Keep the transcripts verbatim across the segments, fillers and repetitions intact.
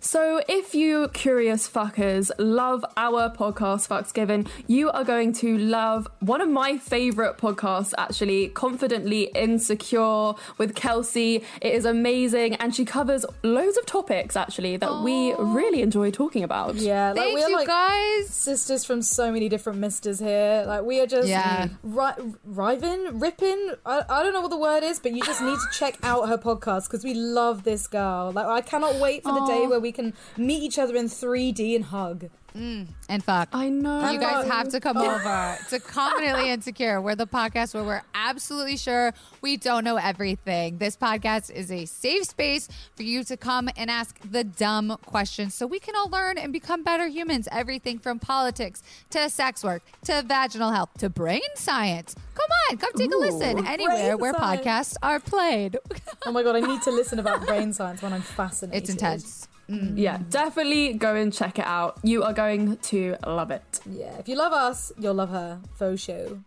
So if you curious fuckers love our podcast, Fucks Given, you are going to love one of my favourite podcasts, actually, Confidently Insecure with Kelsey. It is amazing, and she covers loads of topics, actually, that Aww. we really enjoy talking about. Yeah, like Thanks, we are, like, guys. sisters from so many different misters here. Like, we are just yeah. ri- riving, ripping. I-, I don't know what the word is, but you just need to check out her podcast because we love this girl. Like, I cannot wait for Aww. the day where we We can meet each other in three D and hug. Mm, and fuck. I know. You guys have to come over to Confidently Insecure. We're the podcast where we're absolutely sure we don't know everything. This podcast is a safe space for you to come and ask the dumb questions so we can all learn and become better humans. Everything from politics to sex work to vaginal health to brain science. Come on, come take Ooh, a listen anywhere where science. podcasts are played. Oh my God, I need to listen about brain science when I'm fascinated. It's intense. Mm. Yeah, definitely go and check it out. You are going to love it. Yeah, if you love us, you'll love her. Faux show.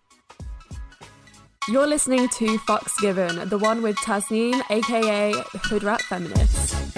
You're listening to Fucks Given, the one with Tasneem, aka Hoodrat Feminist.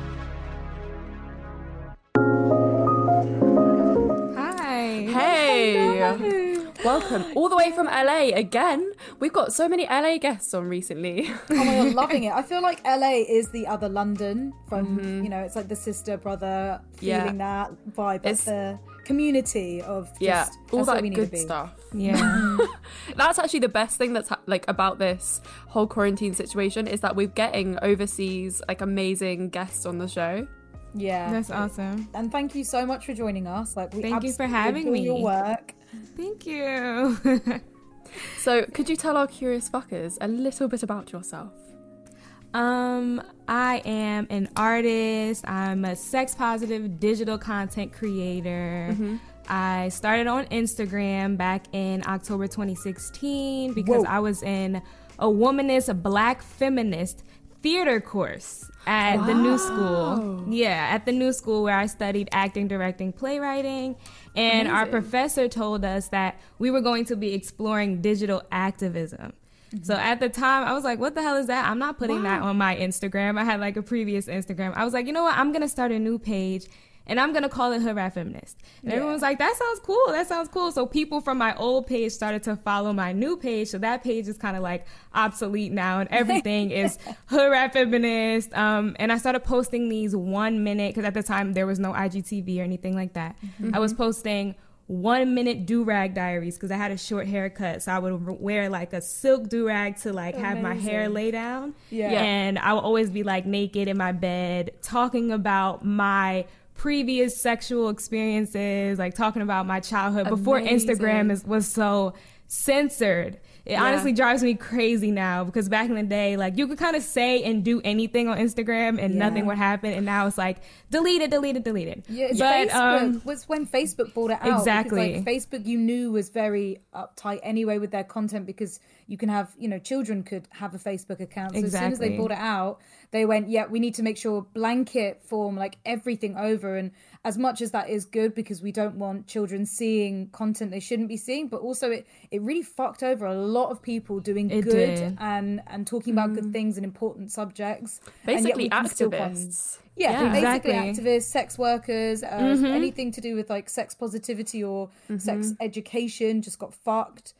Welcome all the way from L A again. We've got so many L A guests on recently. Oh my God, loving it. I feel like L A is the other London from, mm-hmm. you know, it's like the sister, brother, feeling yeah. that vibe. It's the community of just, yeah, all that we good stuff. Yeah. That's actually the best thing that's ha- like about this whole quarantine situation is that we're getting overseas, like, amazing guests on the show. Yeah. That's awesome. And thank you so much for joining us. Like, we Thank you for having me. Your work. Thank you. So, could you tell our curious fuckers a little bit about yourself? Um, I am an artist. I'm a sex-positive digital content creator. Mm-hmm. I started on Instagram back in October twenty sixteen because Whoa. I was in a womanist, black feminist theater course at wow. the New School. Yeah, at the New School, where I studied acting, directing, playwriting. And Amazing. our professor told us that we were going to be exploring digital activism. Mm-hmm. So at the time, I was like, what the hell is that? I'm not putting wow. that on my Instagram. I had like a previous Instagram. I was like, you know what? I'm going to start a new page and I'm going to call it Hoodrat Feminist. And yeah. everyone was like, that sounds cool. That sounds cool. So people from my old page started to follow my new page. So that page is kind of like obsolete now and everything is Hoodrat Feminist. Um, and I started posting these one minute, because at the time there was no I G T V or anything like that. Mm-hmm. I was posting one minute do-rag diaries because I had a short haircut. So I would wear like a silk do-rag to like Amazing. have my hair lay down. Yeah. yeah. And I would always be like naked in my bed talking about my previous sexual experiences, like talking about my childhood Amazing. before Instagram is, was so censored. It yeah. honestly drives me crazy now, because back in the day, like, you could kind of say and do anything on Instagram and yeah. nothing would happen. And now it's like, delete it, delete it, delete it. Yeah, it's but, Facebook um, was when Facebook bought it out. Exactly. Because, like, Facebook, you knew, was very uptight anyway with their content because you can have, you know, children could have a Facebook account. So exactly. As soon as they bought it out, they went, yeah, we need to make sure blanket form like everything over. And as much as that is good, because we don't want children seeing content they shouldn't be seeing, but also it, it really fucked over a lot of people doing it good did. and and talking about mm. good things and important subjects. Basically activists. Yeah, yeah, basically exactly. activists, sex workers, uh, mm-hmm. anything to do with like sex positivity or mm-hmm. sex education just got fucked.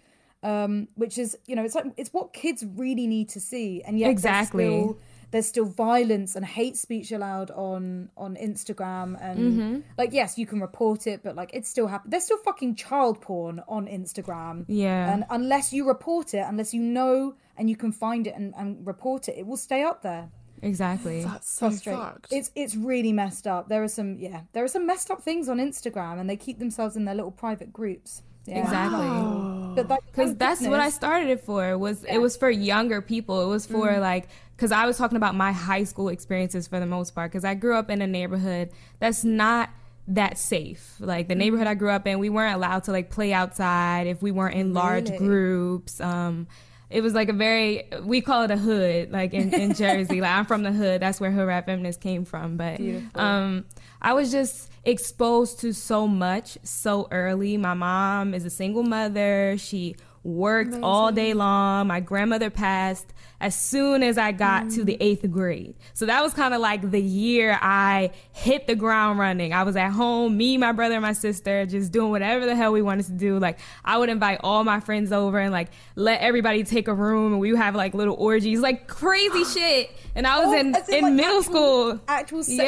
Um, which is, you know, it's like it's what kids really need to see. And yet exactly. there's still, there's still violence and hate speech allowed on, on Instagram. And mm-hmm. like, yes, you can report it, but like it's still happening. There's still fucking child porn on Instagram. Yeah. And unless you report it, unless you know and you can find it and, and report it, it will stay up there. Exactly. That's so fucked. It's it's really messed up. There are some yeah, there are some messed up things on Instagram, and they keep themselves in their little private groups. Yeah. Exactly. Wow. But that because that's business. What I started it for. Was yeah. it was for younger people. It was for mm. like because I was talking about my high school experiences for the most part. Because I grew up in a neighborhood that's not that safe. Like the neighborhood I grew up in, we weren't allowed to like play outside if we weren't in large really? groups. Um, It was like a very, we call it a hood, like in, in Jersey. Like I'm from the hood. That's where Hoodrat Feminist came from. But um, I was just exposed to so much so early. My mom is a single mother. She worked Amazing. all day long. My grandmother passed as soon as I got mm. to the eighth grade. So that was kind of like the year I hit the ground running. I was at home, me, my brother, and my sister, just doing whatever the hell we wanted to do. Like I would invite all my friends over and like let everybody take a room, and we would have like little orgies, like crazy shit. And I was oh, in, in like middle actual, school. Actual sexual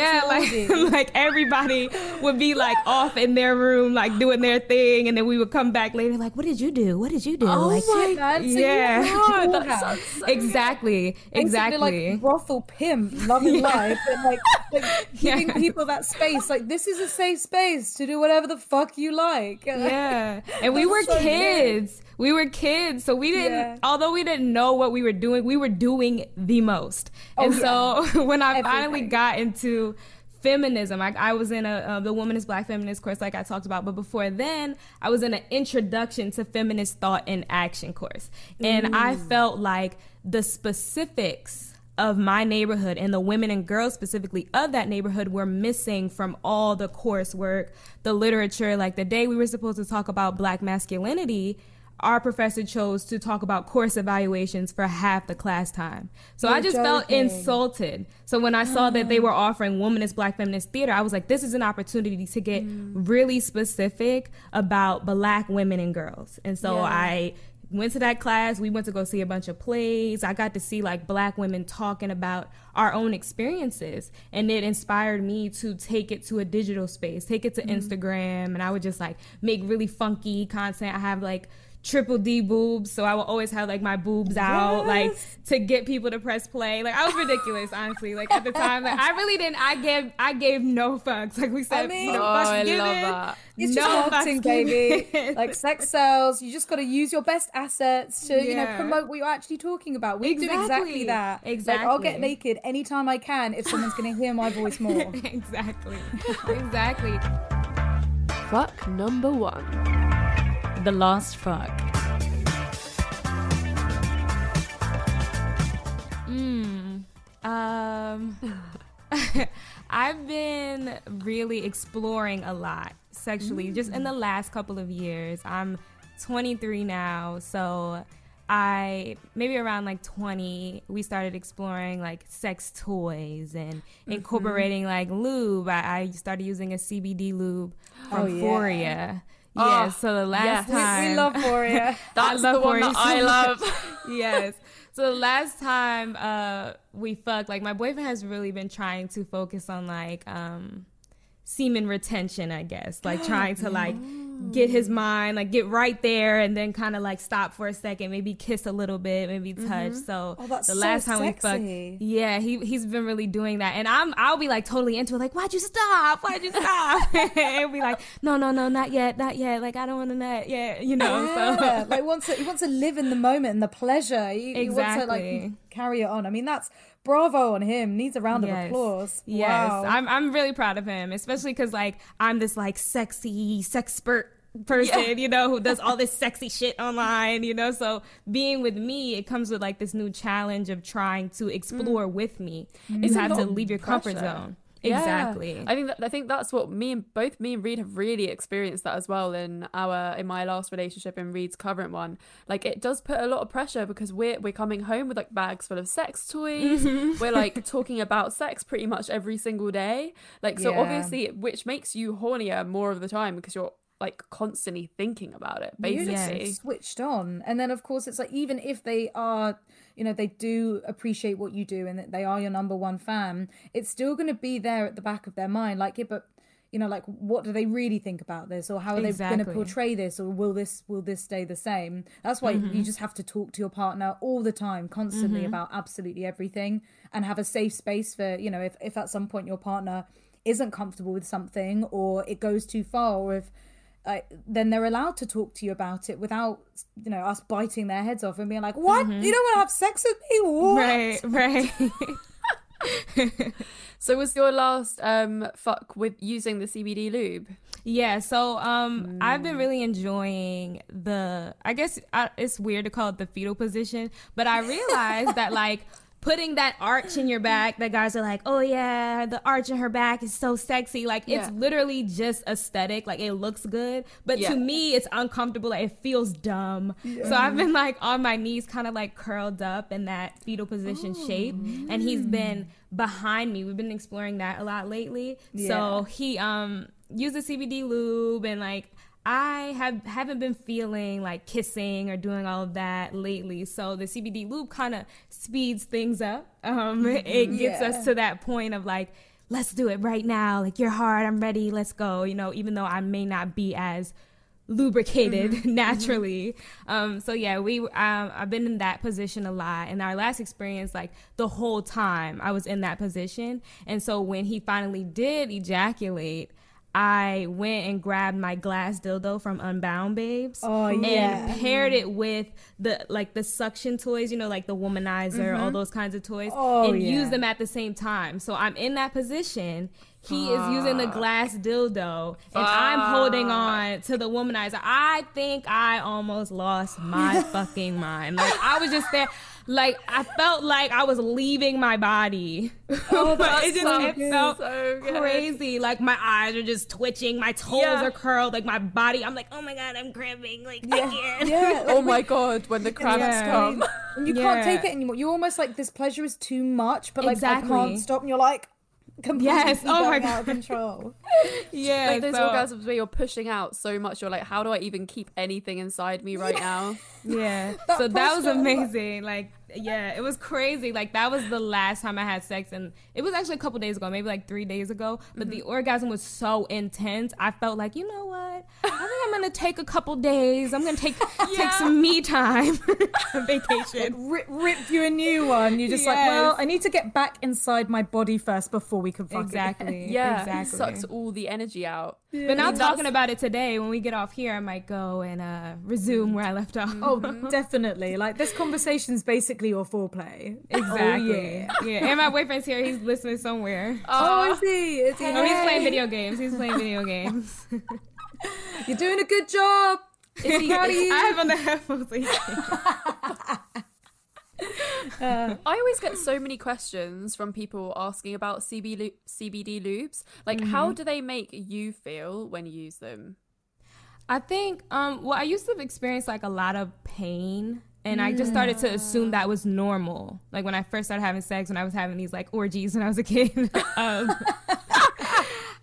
yeah, like, like everybody would be like off in their room, like doing their thing. And then we would come back later like, what did you do? What did you do? Oh like, my God. Yeah. So God, that so exactly. Exactly. Exactly. Like brothel pimp, loving yeah. life, and like, like giving yeah. people that space. Like this is a safe space to do whatever the fuck you like. Yeah. And we were so kids. Weird. We were kids, so we didn't. Yeah. Although we didn't know what we were doing, we were doing the most. Oh, and yeah. so when I Everything. finally got into feminism, I, I was in a uh, the Womanist Black Feminist course, like I talked about. But before then, I was in an Introduction to Feminist Thought in Action course, and mm. I felt like the specifics of my neighborhood and the women and girls specifically of that neighborhood were missing from all the coursework, the literature. Like the day we were supposed to talk about Black masculinity, our professor chose to talk about course evaluations for half the class time. So You're I just joking. felt insulted. So when I saw that they were offering Womanist Black Feminist Theater, I was like, this is an opportunity to get mm. really specific about Black women and girls. And so yeah. I went to that class. We went to go see a bunch of plays. I got to see like Black women talking about our own experiences, and it inspired me to take it to a digital space, take it to mm. Instagram. And I would just like make really funky content. I have like triple D boobs, so I will always have like my boobs out, yes. like to get people to press play. Like I was ridiculous, honestly. Like at the time, like I really didn't. I gave, I gave no fucks. Like we said, I mean, no oh, fucks I given. Love that. It's no just marketing, baby. Given. Like sex sells. You just got to use your best assets to, yeah. you know, promote what you're actually talking about. We exactly. do exactly that. Exactly. Like I'll get naked anytime I can if someone's going to hear my voice more. Exactly. Exactly. Fuck number one. The last fuck. Mm, um, I've been really exploring a lot sexually mm. just in the last couple of years. I'm twenty-three now, so I maybe around like twenty we started exploring like sex toys and mm-hmm. incorporating like lube. I, I started using a C B D lube from oh, yeah. Foria. Yeah, oh, so the last yes, time... We, we love Foria. That's the one Foria. That I love. Yes. So the last time uh, we fucked, like, my boyfriend has really been trying to focus on, like, um, semen retention, I guess. Like, trying to, like, get his mind, like, get right there and then kind of, like, stop for a second, maybe kiss a little bit, maybe touch. Mm-hmm. So oh, that's the last so time sexy. we fucked... Yeah, he, he's been really doing that. And I'm, I'll be, like, totally into it, like, why'd you stop? Why'd you stop? And be like, no, no, no, not yet, not yet. Like, I don't want to not yet, you know? Yeah. So. Like, wants to, he wants to live in the moment and the pleasure. He, exactly. he wants to, like, carry it on. I mean, that's... Bravo on him. Needs a round yes. of applause. Yes. Wow. I'm I'm really proud of him, especially because like I'm this like sexy sexpert person, yeah. you know, who does all this sexy shit online, you know. So being with me, it comes with like this new challenge of trying to explore mm. with me. Mm. It's you have to leave your pressure. comfort zone. Yeah. Exactly. I think that, I think that's what me and both me and Reed have really experienced that as well in our in my last relationship and Reed's current one. Like it does put a lot of pressure because we're we're coming home with like bags full of sex toys. Mm-hmm. We're like talking about sex pretty much every single day. Like so yeah. obviously, which makes you hornier more of the time because you're like constantly thinking about it. Basically, yes. switched on. And then of course it's like even if they are. You know, they do appreciate what you do and that they are your number one fan, it's still going to be there at the back of their mind. Like, yeah, but, you know, like, what do they really think about this? Or how are exactly. they going to portray this? Or will this will this stay the same? That's why mm-hmm. you just have to talk to your partner all the time, constantly mm-hmm. about absolutely everything and have a safe space for, you know, if, if at some point your partner isn't comfortable with something or it goes too far or if, Uh, then they're allowed to talk to you about it without, you know, us biting their heads off and being like, what? Mm-hmm. You don't want to have sex with me? What? Right, right. So was your last um, fuck with using the C B D lube? Yeah, so um, mm. I've been really enjoying the, I guess I, it's weird to call it the fetal position, but I realized that like, putting that arch in your back that guys are like, oh yeah, the arch in her back is so sexy. Like yeah. it's literally just aesthetic. Like it looks good. But yeah. to me, it's uncomfortable. Like, it feels dumb. Yeah. So I've been like on my knees, kind of like curled up in that fetal position oh. shape. And he's been behind me. We've been exploring that a lot lately. Yeah. So he um used the C B D lube and like, I have, haven't been feeling like kissing or doing all of that lately. So the C B D lube kind of speeds things up. Um, it gets yeah. us to that point of like, let's do it right now. Like you're hard, I'm ready, let's go. You know, even though I may not be as lubricated mm-hmm. naturally. Mm-hmm. Um, so yeah, we um, I've been in that position a lot. And our last experience, like the whole time I was in that position. And so when he finally did ejaculate, I went and grabbed my glass dildo from Unbound Babes oh, yeah. and paired it with the like the suction toys, you know, like the Womanizer, mm-hmm. all those kinds of toys, oh, and yeah. used them at the same time. So I'm in that position. He Fuck. is using the glass dildo, Fuck. and I'm holding on to the Womanizer. I think I almost lost my fucking mind. Like I was just there. Like, I felt like I was leaving my body. Oh, that's it just, so it felt so crazy. Like, my eyes are just twitching. My toes yeah. are curled. Like, my body, I'm like, oh, my God, I'm cramping. Like, yeah. again. Yeah. Oh, my God, when the cramps yeah. come. And you yeah. can't take it anymore. You're almost like, this pleasure is too much, but, like, exactly. I can't stop. And you're like, completely yes. oh my God. out of control. yeah. Like, those so. orgasms where you're pushing out so much. You're like, how do I even keep anything inside me right yeah. now? Yeah. that so that was amazing. Like, yeah, it was crazy. Like, that was the last time I had sex. And it was actually a couple days ago, maybe like three days ago. But mm-hmm. the orgasm was so intense. I felt like, you know what? I think I'm going to take a couple days. I'm going to take yeah. take some me time. Vacation. Like, rip, rip you a new one. You're just yes. like, well, I need to get back inside my body first before we can fuck exactly. it. Yeah, exactly. Sucks all the energy out. Yeah. But now yeah, talking about it today, when we get off here, I might go and uh, resume where I left off. Oh, definitely. Like, this conversation's basically or foreplay. Exactly. Oh, yeah. yeah. And my boyfriend's here. He's listening somewhere. Oh, is he? Is he? Oh, he's playing video games. He's playing video games. You're doing a good job. Is he? Is, I have on the headphones. uh, I always get so many questions from people asking about C B, C B D lubes. Like, mm-hmm. how do they make you feel when you use them? I think, um, well, I used to experience like a lot of pain. And I just started to assume that was normal. Like when I first started having sex, when I was having these like orgies when I was a kid, um,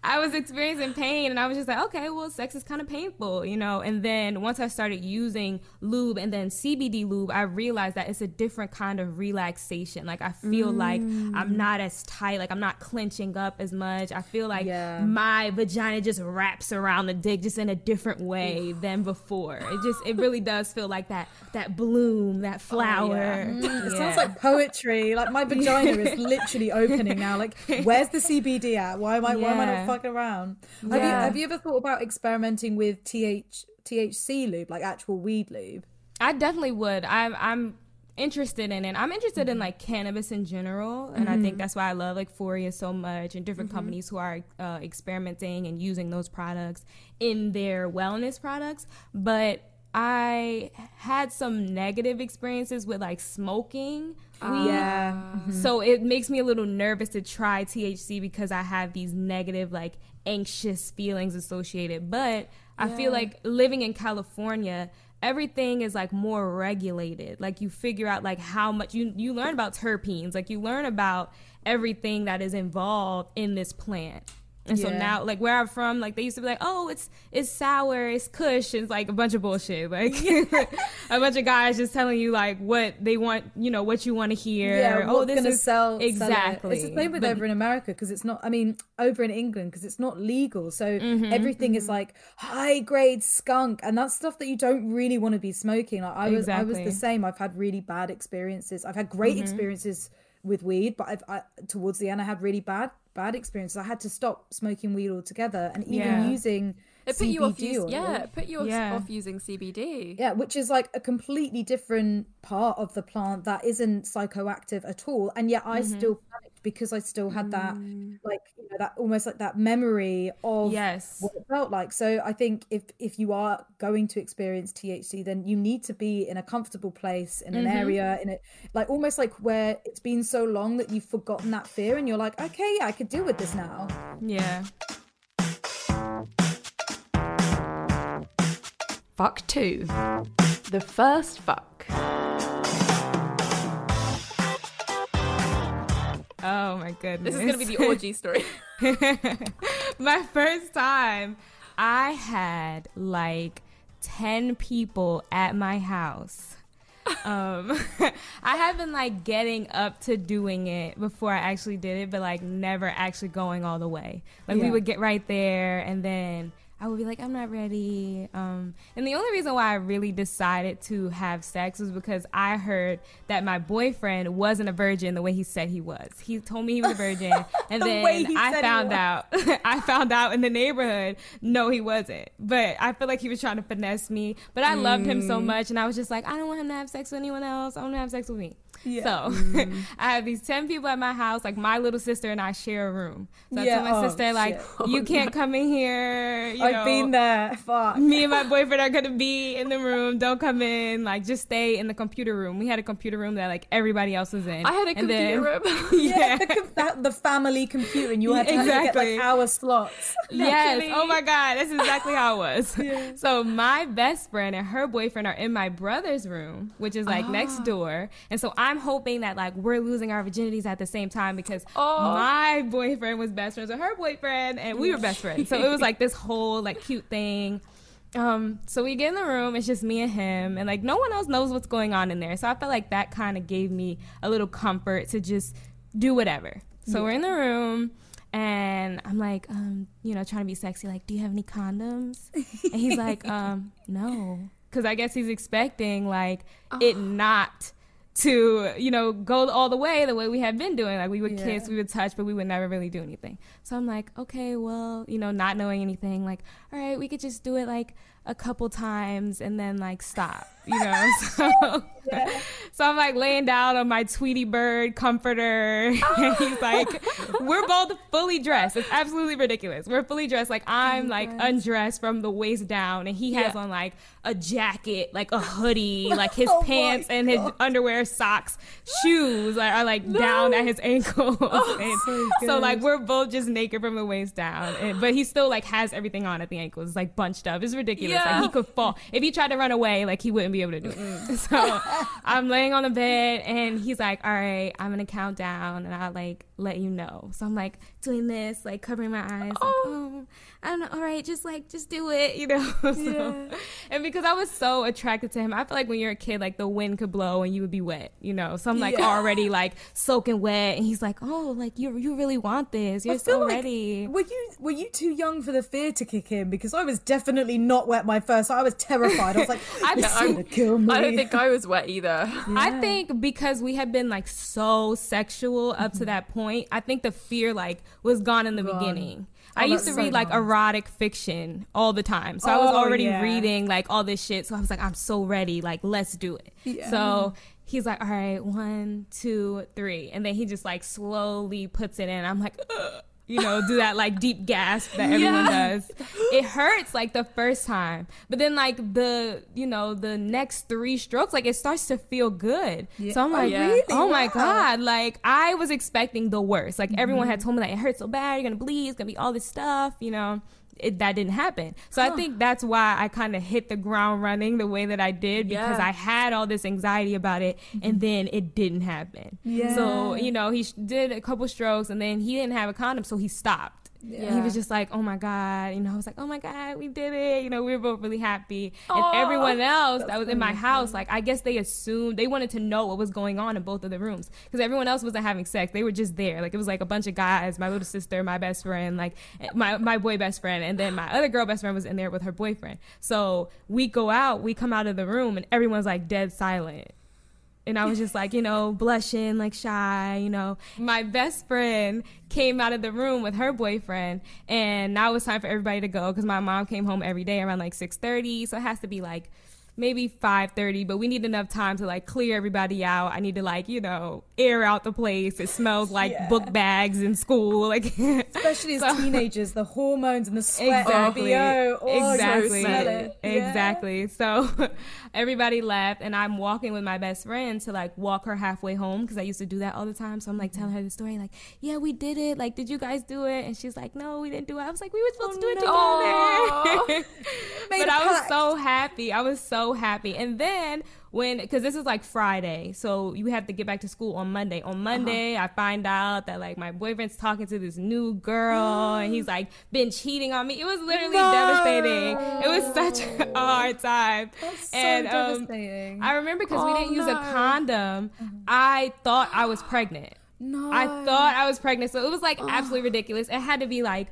I was experiencing pain and I was just like, okay, well, sex is kind of painful, you know? And then once I started using lube and then C B D lube, I realized that it's a different kind of relaxation. Like I feel mm. like I'm not as tight, like I'm not clenching up as much. I feel like yeah. my vagina just wraps around the dick just in a different way than before. It just, it really does feel like that, that bloom. That flower. Oh, yeah. Mm, yeah. It sounds like poetry. Like my vagina is literally opening now. Like, where's the C B D at? Why am I? Yeah. Why am I not fucking around? Yeah. Have you Have you ever thought about experimenting with T H C lube, like actual weed lube? I definitely would. I'm I'm interested in it. I'm interested mm-hmm. in like cannabis in general, and mm-hmm. I think that's why I love like Foria so much, and different mm-hmm. companies who are uh, experimenting and using those products in their wellness products. But I had some negative experiences with like smoking uh, weed. Yeah. Mm-hmm. So it makes me a little nervous to try T H C because I have these negative like anxious feelings associated. But I yeah. feel like living in California, everything is like more regulated. Like you figure out like how much you, you learn about terpenes, like you learn about everything that is involved in this plant. And yeah. so now, like where I'm from, like they used to be like, "Oh, it's it's sour, it's Kush," and it's like a bunch of bullshit, like a bunch of guys just telling you like what they want, you know, what you want to hear. Yeah, oh, this is sell exactly. Sell it. It's the same with but, over in America because it's not. I mean, over in England because it's not legal, so mm-hmm, everything mm-hmm. is like high grade skunk, and that's stuff that you don't really want to be smoking. Like I was, exactly. I was the same. I've had really bad experiences. I've had great mm-hmm. experiences with weed, but I've, I towards the end I had really bad. bad experiences. I had to stop smoking weed altogether, and even yeah. using it put C B D you off use, yeah it put you yeah. off using C B D, yeah which is like a completely different part of the plant that isn't psychoactive at all. And yet I mm-hmm. still panicked because I still had that mm. like, you know, that almost like that memory of yes. what it felt like. So I think if if you are going to experience T H C, then you need to be in a comfortable place, in an mm-hmm. area, in it like almost like where it's been so long that you've forgotten that fear and you're like, okay, yeah, I could deal with this now. Yeah. Fuck two. The first fuck. Oh my goodness. This is going to be the orgy story. My first time, I had like ten people at my house. um, I have been like getting up to doing it before I actually did it, but like never actually going all the way. Like yeah. we would get right there and then I would be like, I'm not ready. Um, and the only reason why I really decided to have sex was because I heard that my boyfriend wasn't a virgin the way he said he was. He told me he was a virgin. And the then I found out, I found out in the neighborhood, no, he wasn't. But I feel like he was trying to finesse me. But I mm. loved him so much. And I was just like, I don't want him to have sex with anyone else. I want him to have sex with me. Yeah. So mm. I have these ten people at my house. Like my little sister and I share a room. So yeah. I told my oh, sister, like, shit. you can't come in here. You I've know, been there. Fuck. Me and my boyfriend are gonna be in the room. Don't come in. Like just stay in the computer room. We had a computer room that like everybody else was in. I had a and computer then, room. yeah, the, com- that, the family computer, and you had to, exactly. have to get like hour slots. Yes. Oh my God, that's exactly how it was. Yeah. So my best friend and her boyfriend are in my brother's room, which is like oh. next door, and so I. I'm hoping that like we're losing our virginities at the same time because oh. my boyfriend was best friends with her boyfriend and we were best friends. So it was like this whole like cute thing. Um, so we get in the room, it's just me and him, and like no one else knows what's going on in there. So I felt like that kind of gave me a little comfort to just do whatever. So yeah. we're in the room. And I'm like, um, you know, trying to be sexy. Like, do you have any condoms? And he's like, um, no. Because I guess he's expecting like oh. it not to, you know, go all the way the way we had been doing. Like we would yeah. kiss, we would touch, but we would never really do anything. So I'm like, okay, well, you know, not knowing anything, like, all right, we could just do it like a couple times and then like stop, you know. So, yeah. so I'm like laying down on my Tweety Bird comforter, oh. and he's like, we're both fully dressed. It's absolutely ridiculous. We're fully dressed. Like I'm like undressed from the waist down, and he has yeah. on like a jacket, like a hoodie, like his oh pants and his underwear, socks, shoes like, are like no. down at his ankles. Oh, so, so like we're both just naked from the waist down, and, but he still like has everything on at the ankles. It's like bunched up. It's ridiculous. Yeah. Like he could fall if he tried to run away, like he wouldn't be able to do it. So I'm laying on the bed and he's like, all right, I'm gonna count down and I'll like let you know. So I'm like doing this, like covering my eyes, oh. like, oh, I don't know, all right, just like just do it, you know. So, yeah. and because I was so attracted to him, I feel like when you're a kid, like the wind could blow and you would be wet, you know. So I'm like yeah. already like soaking wet, and he's like, oh, like you you really want this, you're so like, ready. Were you were you too young for the fear to kick in? Because I was definitely not wet my first. So I was terrified. I was like, I, know, kill me. I don't think I was wet either. Yeah. I think because we had been like so sexual up mm-hmm. to that point, I think the fear like was gone in the gone. beginning. Oh, I used to so read nice. like erotic fiction all the time. So oh, I was already yeah. reading like all this shit. So I was like, I'm so ready. Like, let's do it. Yeah. So he's like, all right, one, two, three. And then he just like slowly puts it in. I'm like, ugh. You know, do that like deep gasp that everyone yeah. does. It hurts like the first time. But then like the, you know, the next three strokes, like it starts to feel good. Yeah. So I'm like, oh, yeah. really? oh my yeah. God. Like I was expecting the worst. Like everyone mm-hmm. had told me that it hurts so bad. You're going to bleed. It's going to be all this stuff, you know. It, that didn't happen. So huh. I think that's why I kind of hit the ground running the way that I did, because yeah. I had all this anxiety about it and then it didn't happen. Yeah. So, you know, he sh- did a couple strokes and then he didn't have a condom, so he stopped. Yeah. He was just like, oh my God. You know, I was like, oh my God, we did it. You know, we were both really happy. Aww, and everyone else that was in my house, like, I guess they assumed, they wanted to know what was going on in both of the rooms, because everyone else wasn't having sex. They were just there. Like, it was like a bunch of guys, my little sister, my best friend, like my, my boy best friend. And then my other girl best friend was in there with her boyfriend. So we go out, we come out of the room and everyone's like dead silent. And I was just like, you know, blushing, like shy, you know. My best friend came out of the room with her boyfriend, and now it's time for everybody to go, because my mom came home every day around like six thirty, so it has to be like maybe five thirty, but we need enough time to like clear everybody out. I need to like, you know, air out the place. It smells like yeah. book bags in school, like especially as so, teenagers, the hormones and the sweat. Exactly, oh, exactly, so exactly. Yeah. So everybody left, and I'm walking with my best friend to like walk her halfway home, because I used to do that all the time. So I'm like telling her the story, like, yeah, we did it. Like, did you guys do it? And she's like, no, we didn't do it. I was like, we were supposed oh, to do it together. But I was so happy. I was so. So happy. And then when, because this is like Friday, so you have to get back to school on Monday. On Monday, uh-huh. I find out that like my boyfriend's talking to this new girl, and he's like been cheating on me. It was literally no. devastating. It was such a hard time. That's so and, um, devastating. I remember because oh, we didn't no. use a condom. Mm-hmm. I thought I was pregnant. No, I thought I was pregnant. So it was like oh. absolutely ridiculous. It had to be like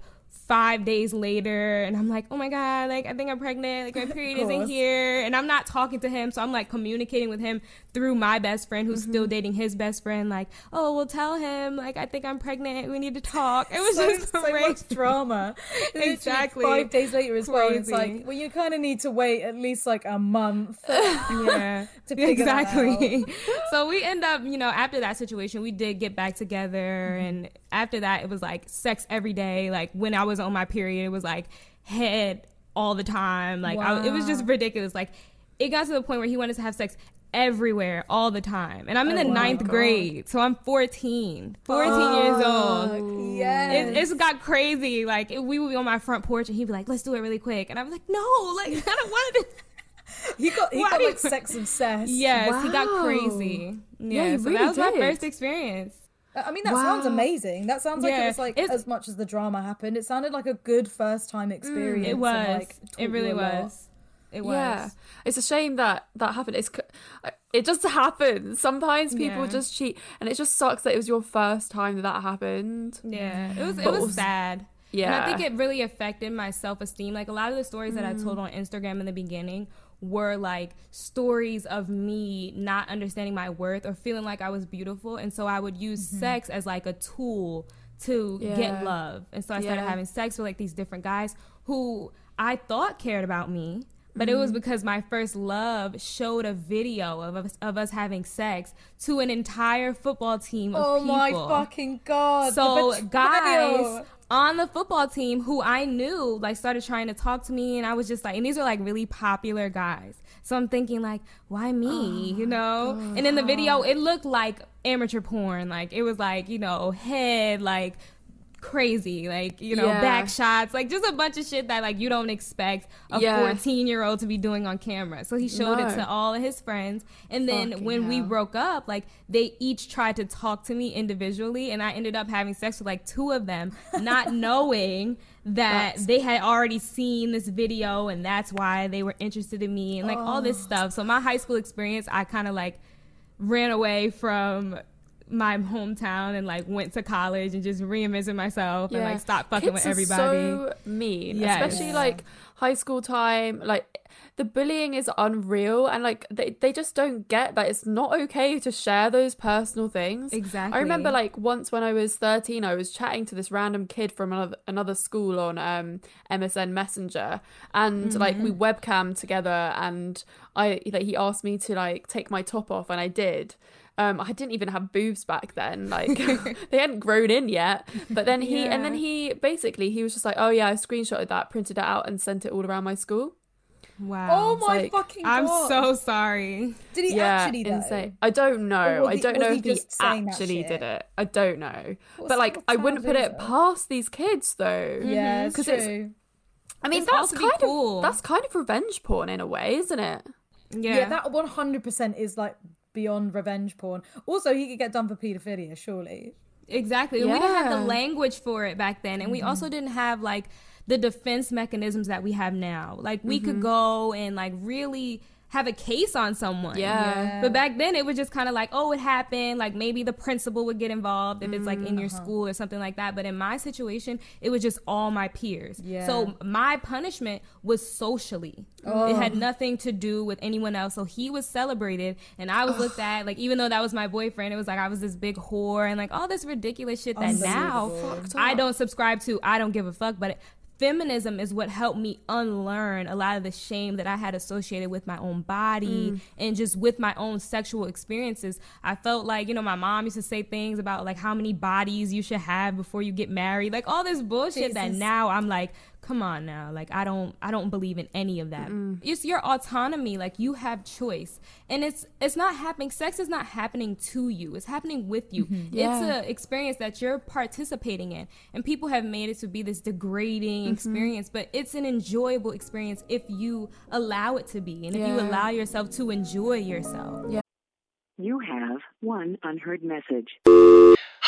five days later, and I'm like, oh my God, like I think I'm pregnant, like my period isn't here. And I'm not talking to him, so I'm like communicating with him through my best friend, who's mm-hmm. still dating his best friend, like, oh, we'll tell him, like I think I'm pregnant, we need to talk. It was so, just so much drama. Exactly. Five days later is where it's like, well, you kind of need to wait at least like a month. Yeah. To figure exactly. that out. So we end up, you know, after that situation, we did get back together, mm-hmm. and after that, it was like sex every day. Like when I was on my period, it was like head all the time, like wow. I, it was just ridiculous. Like it got to the point where he wanted to have sex everywhere all the time, and I'm in oh, the ninth God. grade, so I'm fourteen oh, years old. Yes, it, it's got crazy. Like it, we would be on my front porch and he'd be like, let's do it really quick, and I was like, no, like I don't want to do He got he Why? got like sex obsessed. Yes, wow. He got crazy. Yeah, yeah, so really that was did. my first experience. I mean, that wow. sounds amazing. That sounds like yeah. it was like it's, as much as the drama happened, it sounded like a good first time experience. It was. And, like, it really was. It was. Yeah. It's a shame that that happened. It's it just happens. Sometimes people yeah. just cheat, and it just sucks that it was your first time that that happened. Yeah. It was. But it was also sad. Yeah. And I think it really affected my self-esteem. Like a lot of the stories mm. that I told on Instagram in the beginning were like stories of me not understanding my worth or feeling like I was beautiful, and so I would use mm-hmm. sex as like a tool to yeah. get love. And so I started yeah. having sex with like these different guys who I thought cared about me, but mm-hmm. it was because my first love showed a video of us, of us having sex to an entire football team of oh people. My fucking God. So guys on the football team who I knew, like, started trying to talk to me, and I was just like, and these are like really popular guys, so I'm thinking like, why me? Oh, you know? God. And in the video, it looked like amateur porn. Like it was like, you know, head, like crazy, like, you know, yeah. back shots, like just a bunch of shit that like you don't expect a yeah. fourteen year old to be doing on camera. So he showed no. it to all of his friends, and then Fucking when hell. we broke up, like they each tried to talk to me individually, and I ended up having sex with like two of them, not knowing that that's... they had already seen this video, and that's why they were interested in me, and like oh. all this stuff. So my high school experience, I kind of like ran away from my hometown and like went to college and just reinvented myself yeah. and like stopped fucking Kids with everybody. Are so mean, yes. especially yeah. like high school time. Like the bullying is unreal, and like they they just don't get that it's not okay to share those personal things. Exactly. I remember like once when I was thirteen, I was chatting to this random kid from another another school on um M S N Messenger, and mm-hmm. like we webcammed together, and I like he asked me to like take my top off, and I did. Um, I didn't even have boobs back then. Like they hadn't grown in yet. But then he yeah. and then he basically he was just like, oh yeah, I screenshotted that, printed it out, and sent it all around my school. Wow. Oh my like, fucking God. I'm so sorry. Did he yeah, actually do it? I don't know. I don't he, know if he, he actually did it. I don't know. What but like I wouldn't put it past these kids though. Yeah, because mm-hmm. it's, it's I mean it's that's kind of cool. that's kind of revenge porn in a way, isn't it? Yeah. Yeah, that one hundred percent is like beyond revenge porn. Also, he could get done for paedophilia, surely. Exactly. Yeah. We didn't have the language for it back then, and we mm-hmm. also didn't have like the defense mechanisms that we have now. Like we mm-hmm. could go and like really have a case on someone. Yeah. yeah. But back then it was just kind of like, oh, it happened. Like maybe the principal would get involved if mm, it's like in your uh-huh. school or something like that. But in my situation, it was just all my peers. Yeah. So my punishment was socially. Oh. It had nothing to do with anyone else. So he was celebrated and I was Ugh. looked at, like, even though that was my boyfriend, it was like I was this big whore and like all this ridiculous shit that now I don't subscribe to. I don't give a fuck. But it, feminism is what helped me unlearn a lot of the shame that I had associated with my own body mm. and just with my own sexual experiences. I felt like, you know, my mom used to say things about like how many bodies you should have before you get married, like all this bullshit Jesus. that now I'm like, come on now, like I don't I don't believe in any of that. Mm-mm. It's your autonomy, like you have choice, and it's it's not happening. Sex is not happening to you, it's happening with you. Mm-hmm. Yeah. It's an experience that you're participating in, and people have made it to be this degrading mm-hmm. experience, but it's an enjoyable experience if you allow it to be, and yeah. if you allow yourself to enjoy yourself. Yeah. You have one unheard message.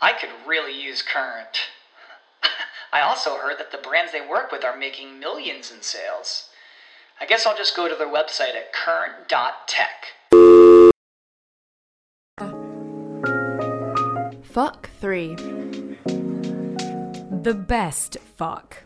I could really use Current. I also heard that the brands they work with are making millions in sales. I guess I'll just go to their website at current dot tech. Fuck three. The best fuck.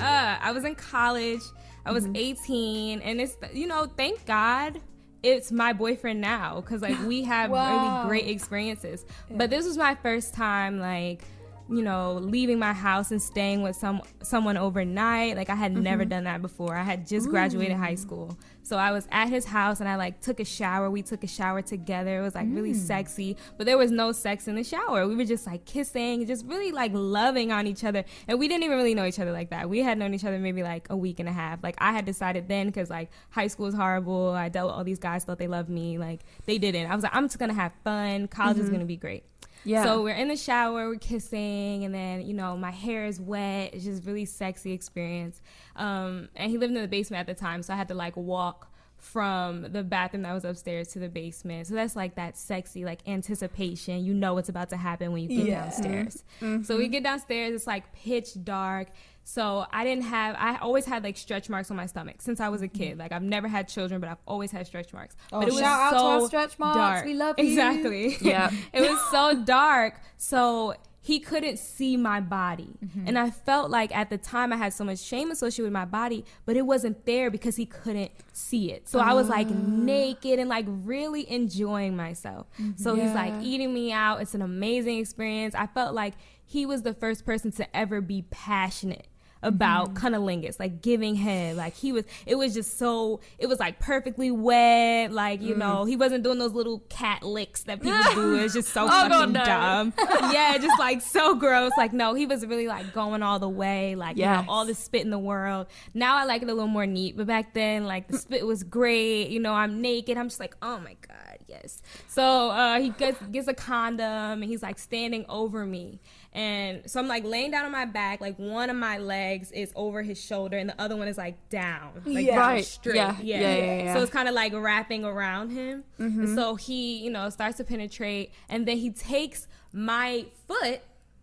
Uh, I was in college. I was mm-hmm. eighteen, and it's, you know, thank God it's my boyfriend now, because like we have wow. really great experiences. Yeah. But this was my first time, like, you know, leaving my house and staying with some someone overnight. Like I had mm-hmm. never done that before. I had just graduated Ooh. high school, so I was at his house and I like took a shower. We took a shower together. It was like mm. really sexy, but there was no sex in the shower. We were just like kissing, just really like loving on each other, and we didn't even really know each other like that. We had known each other maybe like a week and a half. Like I had decided then, because like high school is horrible. I dealt with all these guys thought they loved me, like they didn't. I was like, I'm just gonna have fun. College mm-hmm. is gonna be great. Yeah. So we're in the shower, we're kissing, and then, you know, my hair is wet. It's just really sexy experience. Um, and he lived in the basement at the time, so I had to, like, walk from the bathroom that was upstairs to the basement. So that's, like, that sexy, like, anticipation. You know what's about to happen when you get yeah. downstairs. Mm-hmm. So we get downstairs. It's, like, pitch dark. So I didn't have, I always had like stretch marks on my stomach since I was a kid. Like I've never had children, but I've always had stretch marks. Oh, but it was shout so out to our stretch marks. Dark. We love you. Exactly. Yeah. It was so dark. So he couldn't see my body. Mm-hmm. And I felt like at the time I had so much shame associated with my body, but it wasn't there because he couldn't see it. So oh. I was like naked and like really enjoying myself. So yeah. he's like eating me out. It's an amazing experience. I felt like he was the first person to ever be passionate about mm-hmm. cunnilingus, like giving head. Like he was, it was just so, it was like perfectly wet. Like, you mm. know, he wasn't doing those little cat licks that people do. It was just so oh, fucking no, dumb. Yeah, just like so gross. Like, no, he was really like going all the way. Like, yes. you know, all the spit in the world. Now I like it a little more neat, but back then, like the spit was great. You know, I'm naked. I'm just like, oh my God, yes. So uh, he gets, gets a condom and he's like standing over me. And so I'm like laying down on my back, like one of my legs is over his shoulder and the other one is like down, like yeah. right. straight. Yeah. Yeah. Yeah, yeah, yeah. So it's kind of like wrapping around him. Mm-hmm. And so he, you know, starts to penetrate and then he takes my foot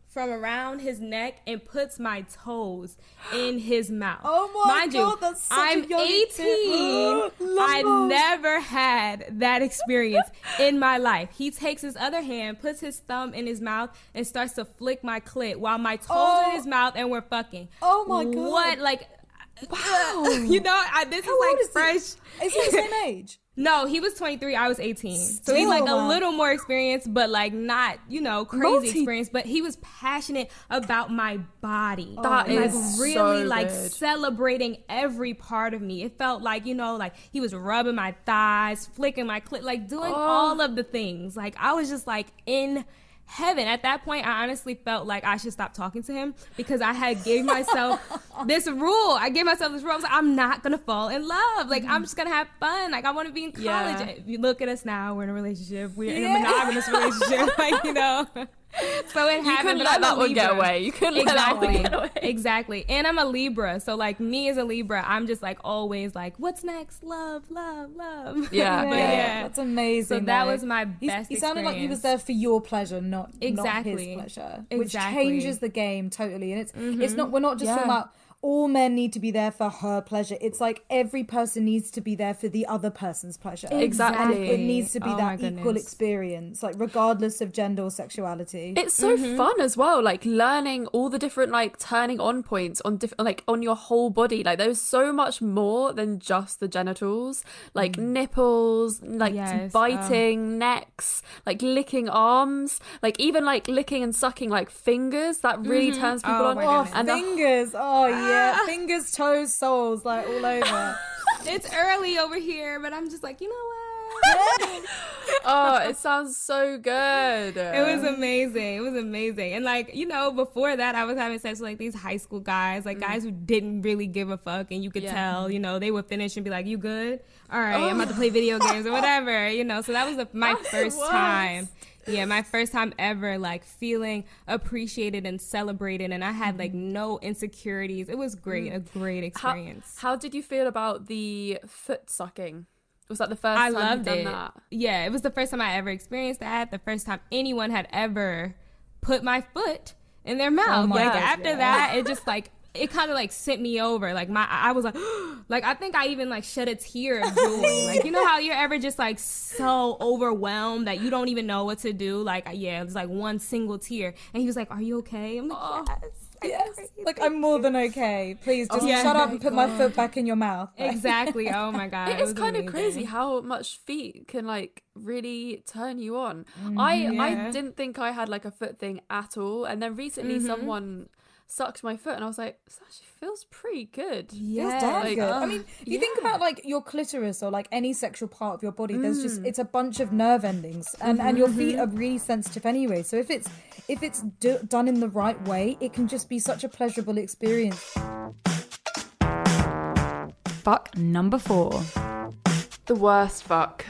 from around his neck and puts my toes in his mouth. Oh my Mind God, you, that's such I'm a young eighteen. I never had that experience in my life. He takes his other hand, puts his thumb in his mouth, and starts to flick my clit while my toes oh. in his mouth, and we're fucking. Oh my God! What like? Wow! You know, I, this How is like is fresh. He? Is he the same age? No, he was twenty-three, I was eighteen. Still, so he's like wow. a little more experienced, but like not, you know, crazy Multi- experience. But he was passionate about my body. Oh, that is like really so like good. Celebrating every part of me. It felt like, you know, like he was rubbing my thighs, flicking my clit, like doing oh. all of the things. Like I was just like in heaven. At that point, I honestly felt like I should stop talking to him because I had gave myself this rule. I gave myself this rule. I was like, I'm not going to fall in love. Like, mm-hmm. I'm just going to have fun. Like, I want to be in college. Yeah. You look at us now. We're in a relationship. We're yeah. in a monogamous relationship. Like, you know. So it happened. You couldn't let that one get away. You couldn't exactly. let that one get away. Exactly. And I'm a Libra. So, like, me as a Libra, I'm just, like, always, like, what's next? Love, love, love. Yeah. yeah. yeah. That's amazing. So though. That was my He's, best experience. He sounded like he was there for your pleasure, not, exactly. not his pleasure. Exactly. Which changes the game totally. And it's mm-hmm. it's not, we're not just yeah. talking about all men need to be there for her pleasure. It's like every person needs to be there for the other person's pleasure. Exactly. And it needs to be oh that equal experience, like regardless of gender or sexuality. It's so mm-hmm. fun as well, like learning all the different like turning on points on different, like on your whole body. Like there's so much more than just the genitals, like mm. nipples, like yes, biting um... necks, like licking arms, like even like licking and sucking like fingers. That really mm-hmm. turns people oh, on. Oh, and fingers. The... Oh, yeah. Yeah, fingers, toes, soles, like all over. It's early over here, but I'm just like, you know what? Oh, it sounds so good. It was amazing. It was amazing. And like, you know, before that, I was having sex with like these high school guys, like mm. guys who didn't really give a fuck. And you could yeah. tell, you know, they would finish and be like, you good? All right, oh. I'm about to play video games or whatever, you know. So that was the, my that first was. time. Yeah, my first time ever, like, feeling appreciated and celebrated, and I had, like, no insecurities. It was great, a great experience. How, how did you feel about the foot sucking? Was that the first I time loved you'd done it. that? Yeah, it was the first time I ever experienced that, the first time anyone had ever put my foot in their mouth. Oh like, God, after yeah. that, it just, like... it kind of like sent me over. Like my, I was like, like I think I even like shed a tear of joy. Like you know how you're ever just like so overwhelmed that you don't even know what to do. Like yeah, it was like one single tear. And he was like, "Are you okay?" I'm like, oh, "Yes, yes." I'm like I'm more than okay. Please just oh, yeah, shut up and put God. my foot back in your mouth. Like. Exactly. Oh my God. It is kind amazing. of crazy how much feet can like really turn you on. Mm, I yeah. I didn't think I had like a foot thing at all. And then recently mm-hmm. someone sucked my foot and I was like, this actually feels pretty good. Yeah, feels damn like, good. Um, I mean, if you yeah. think about like your clitoris or like any sexual part of your body, mm. there's just, it's a bunch of nerve endings and, mm-hmm. and your feet are really sensitive anyway. So if it's, if it's do- done in the right way, it can just be such a pleasurable experience. Fuck number four. The worst fuck.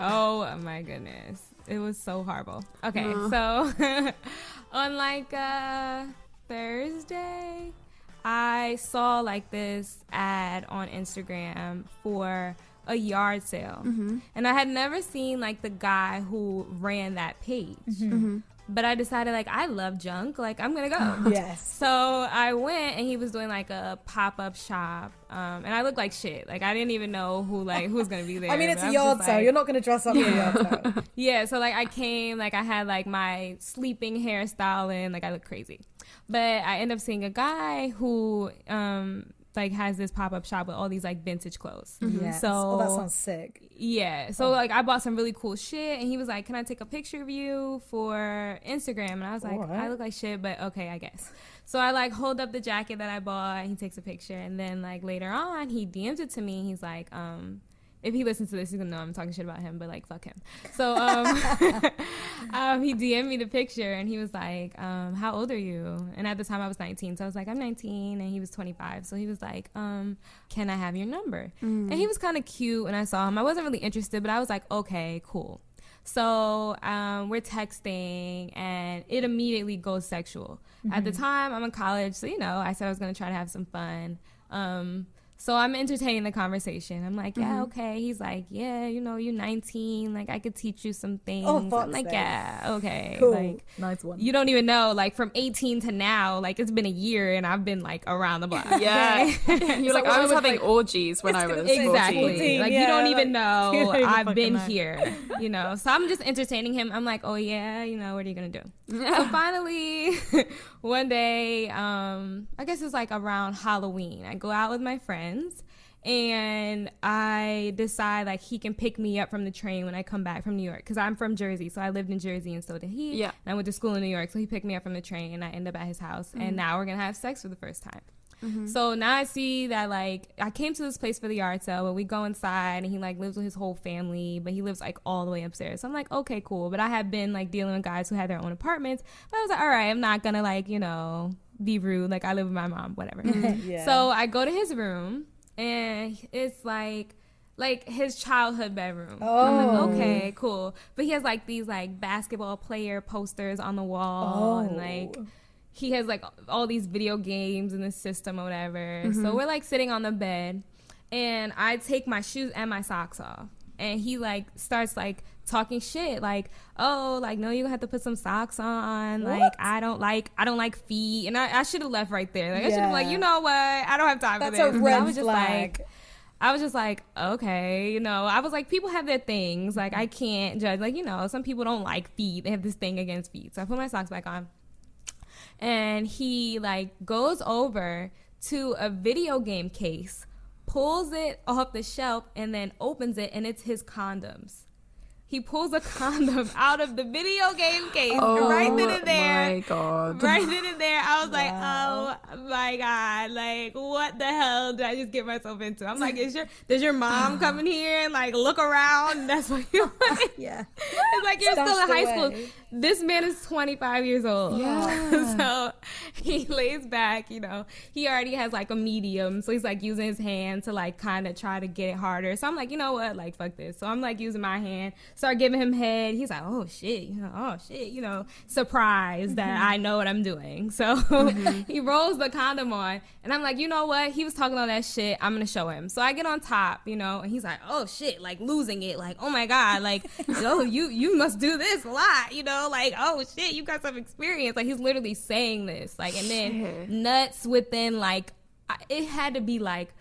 Oh my goodness. It was so horrible. Okay, no. so on like uh, Thursday, I saw like this ad on Instagram for a yard sale. Mm-hmm. And I had never seen like the guy who ran that page. Mm-hmm. Mm-hmm. But I decided like, I love junk. Like, I'm going to go. Yes. So I went and he was doing like a pop-up shop. Um, and I looked like shit. Like, I didn't even know who, like, who was going to be there. I mean, it's a yard sale. Like, you're not going to dress up yeah. in a yard sale. Yeah, so, like, I came, like, I had, like, my sleeping hairstyle in. Like, I looked crazy. But I ended up seeing a guy who um, like has this pop-up shop with all these like vintage clothes. Mm-hmm. Yes. So oh, that sounds sick. Yeah. So oh. like I bought some really cool shit and he was like, can I take a picture of you for Instagram? And I was like, right. I look like shit, but okay, I guess. So I like hold up the jacket that I bought and he takes a picture. And then like later on he D Ms it to me. And he's like, um, if he listens to this, he's gonna know I'm talking shit about him, but like, fuck him. So um, um, he D M'd me the picture and he was like, um, how old are you? And at the time I was nineteen. So I was like, I'm nineteen and he was twenty-five. So he was like, um, can I have your number? Mm. And he was kind of cute when I saw him. I wasn't really interested, but I was like, okay, cool. So um, we're texting and it immediately goes sexual. Mm-hmm. At the time I'm in college. So, you know, I said I was gonna try to have some fun. Um, So I'm entertaining the conversation. I'm like, yeah, mm-hmm. okay. He's like, yeah, you know, you're nineteen. Like, I could teach you some things. Oh, I'm like, yeah, okay. Cool. Like, nice one. You don't even know, like, from eighteen to now, like, it's been a year and I've been, like, around the block. Yeah. You're like, I was having like, orgies when I was exactly. fourteen. Like, yeah, you don't like, even know don't even I've been know. here, you know. So I'm just entertaining him. I'm like, oh, yeah, you know, what are you going to do? So finally, one day, um, I guess it's, like, around Halloween. I go out with my friend. And I decide like he can pick me up from the train when I come back from New York because I'm from Jersey, so I lived in Jersey and so did he. Yeah. And I went to school in New York, so he picked me up from the train and I end up at his house. Mm-hmm. And now we're gonna have sex for the first time. Mm-hmm. So now I see that like I came to this place for the yard sale, but we go inside and he like lives with his whole family, but he lives like all the way upstairs. So I'm like, okay, cool. But I have been like dealing with guys who had their own apartments. But I was like, all right, I'm not gonna like you know. be rude, like I live with my mom, whatever. Yeah. So I go to his room and it's like like his childhood bedroom. Oh. I'm like, okay, cool. But he has like these like basketball player posters on the wall. Oh. And like he has like all these video games in the system or whatever. Mm-hmm. So we're like sitting on the bed and I take my shoes and my socks off. And he like starts like talking shit like, oh, like no, you gonna have to put some socks on. What? Like I don't like I don't like feet, and I, I should have left right there. Like yeah. I should have like you know what? I don't have time That's for this. A red I was just flag. like, I was just like, okay, you know. I was like, people have their things. Like I can't judge. Like you know, some people don't like feet. They have this thing against feet. So I put my socks back on, and he like goes over to a video game case. Pulls it off the shelf and then opens it, and it's his condoms. He pulls a condom out of the video game case oh, right then and there. My God. Right then and there. I was wow. like, oh my God. Like, what the hell did I just get myself into? I'm like, is your does your mom come in here and like look around? That's what you're like. Yeah. It's like you're Stashed still in high away. school. This man is twenty-five years old. Yeah. So he lays back, you know. He already has like a medium. So he's like using his hand to like kind of try to get it harder. So I'm like, you know what? Like, fuck this. So I'm like using my hand. Start giving him head. He's like, oh shit, you know, oh shit, you know, surprised that mm-hmm. I know what I'm doing. So mm-hmm. he rolls the condom on, and I'm like, you know what? He was talking all that shit. I'm gonna show him. So I get on top, you know, and he's like, oh shit, like losing it, like oh my God, like yo, you you must do this a lot, you know, like oh shit, you got some experience. Like he's literally saying this, like, and then nuts within like, I, it had to be like.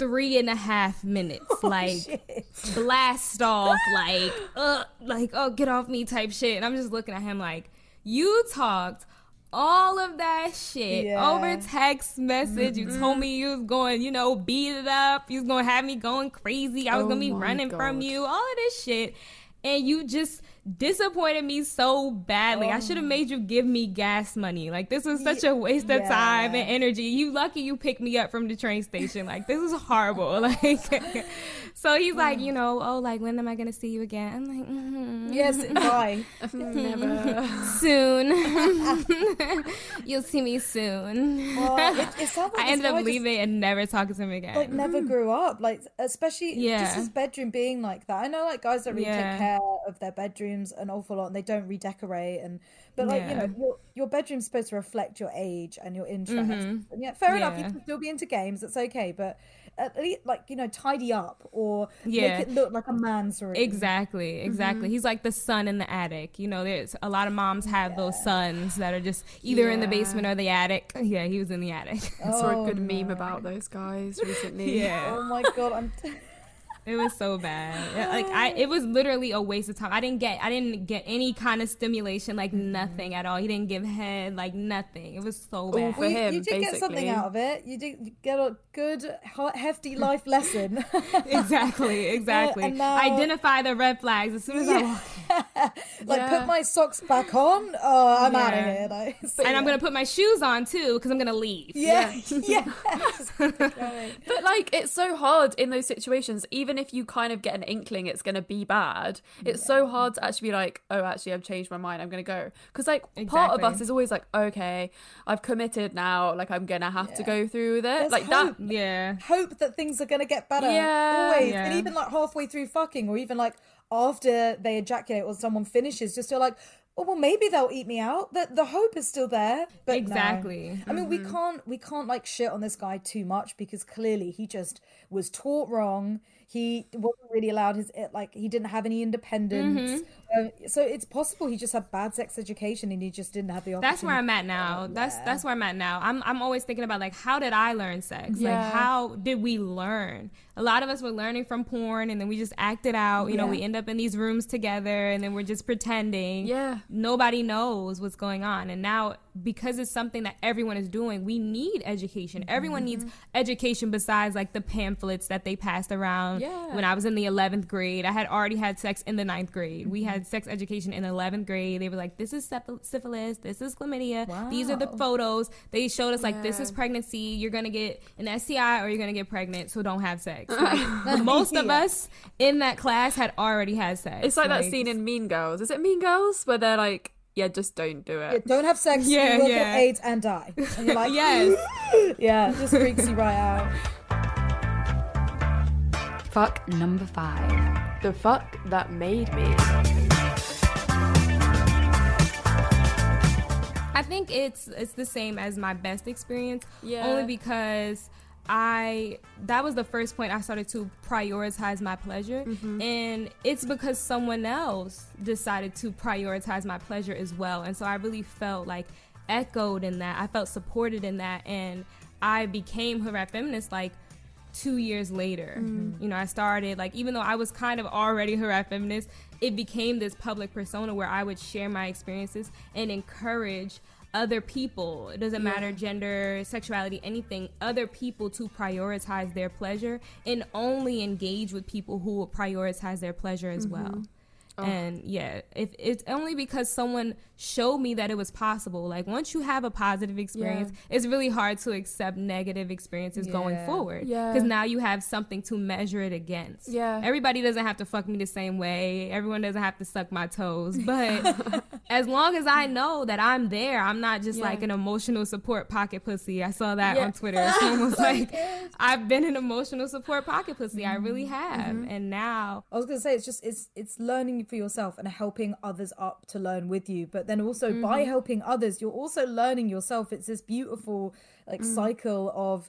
Three and a half minutes, oh, like shit. blast off, like, uh, like, oh, get off me type shit. And I'm just looking at him like, you talked all of that shit yeah. over text message. Mm-hmm. You told me you was going, you know, beat it up. You was going to have me going crazy. I was oh going to be running God. from you, all of this shit. And you just disappointed me so badly. Oh. I should have made you give me gas money. Like, this was such a waste yeah. of time and energy. You lucky you picked me up from the train station. Like, this is horrible. Like, so he's wow. like, you know, oh, like, when am I going to see you again? I'm like, mm-hmm. yes, boy. Never. Soon. You'll see me soon. Well, it, it sounds like I ended up leaving just, and never talking to him again. Like, never grew up. Like, especially yeah. just his bedroom being like that. I know, like, guys don't really yeah. take care of their bedroom an awful lot, and they don't redecorate, and but like yeah. you know your, your bedroom's supposed to reflect your age and your interests. Mm-hmm. And yeah, fair yeah. enough, you can still be into games, it's okay, but at least like you know tidy up or yeah. make it look like a man's room. Exactly, exactly. Mm-hmm. He's like the son in the attic. You know, there's a lot of moms have yeah. those sons that are just either yeah. in the basement or the attic. Yeah, he was in the attic. Oh, I saw a good my. meme about those guys recently. Yeah. Oh my God, I'm. T- It was so bad. Like I, it was literally a waste of time. I didn't get, I didn't get any kind of stimulation, like mm-hmm. nothing at all. He didn't give head, like nothing. It was so bad. Ooh, for well, you, him, you did basically. Get something out of it. You did get a good, hefty life lesson. exactly, exactly. And, and now, identify the red flags as soon as yeah. I walk in. like yeah. put my socks back on. Oh, I'm yeah. out of here. Like, so and yeah. I'm gonna put my shoes on too because I'm gonna leave. Yeah, yeah. yeah. But like, it's so hard in those situations, even. Even if you kind of get an inkling it's going to be bad, it's yeah. so hard to actually be like, oh, actually, I've changed my mind. I'm going to go. Because, like, exactly. part of us is always like, okay, I've committed now. Like, I'm going to have yeah. to go through with it. There's like hope. that. Yeah. Hope that things are going to get better. Yeah. Always. Yeah. And even, like, halfway through fucking or even, like, after they ejaculate or someone finishes, just feel like, oh, well, maybe they'll eat me out. The, the hope is still there. But exactly. No. Mm-hmm. I mean, we can't, we can't, like, shit on this guy too much because clearly he just was taught wrong. He wasn't really allowed his, like, he didn't have any independence. Mm-hmm. Um, so it's possible he just had bad sex education and he just didn't have the opportunity. That's where I'm at now. Um, that's yeah. that's where I'm at now. I'm I'm always thinking about, like, how did I learn sex? Yeah. Like, how did we learn? A lot of us were learning from porn and then we just acted out. You yeah. know, we end up in these rooms together and then we're just pretending. Yeah. Nobody knows what's going on. And now, because it's something that everyone is doing, we need education. Mm-hmm. Everyone needs education besides, like, the pamphlets that they passed around. Yeah. When I was in the eleventh grade, I had already had sex in the ninth grade. We had sex education in the eleventh grade. They were like, this is syphilis, this is chlamydia, wow. these are the photos. They showed us, like, yeah. this is pregnancy. You're going to get an S T I or you're going to get pregnant, so don't have sex. Like, most of us in that class had already had sex. It's like, like that scene in Mean Girls. Is it Mean Girls? Where they're like, yeah, just don't do it. Yeah, don't have sex, yeah, you will yeah. get AIDS and die. And you're like, yes. yeah, just freaks you right out. Fuck number five. The fuck that made me. I think it's it's the same as my best experience. Yeah. Only because I that was the first point I started to prioritize my pleasure. Mm-hmm. And it's because someone else decided to prioritize my pleasure as well. And so I really felt, like, echoed in that. I felt supported in that. And I became Hoodrat Feminist, like, two years later. Mm-hmm. You know, I started, like, even though I was kind of already Hoodrat Feminist, it became this public persona where I would share my experiences and encourage other people. It doesn't yeah. matter gender, sexuality, anything. Other people to prioritize their pleasure and only engage with people who will prioritize their pleasure as mm-hmm. well. Oh. And yeah, if it's only because someone showed me that it was possible. Like, once you have a positive experience, yeah. it's really hard to accept negative experiences yeah. going forward. Yeah. Because now you have something to measure it against. Yeah. Everybody doesn't have to fuck me the same way. Everyone doesn't have to suck my toes. But as long as I know that I'm there, I'm not just yeah. like an emotional support pocket pussy. I saw that yeah. on Twitter. Someone was like, I've been an emotional support pocket pussy. Mm-hmm. I really have. Mm-hmm. And now I was going to say, it's just, it's, it's learning for yourself and helping others up to learn with you, but then also mm-hmm. by helping others you're also learning yourself. It's this beautiful, like, mm-hmm. cycle of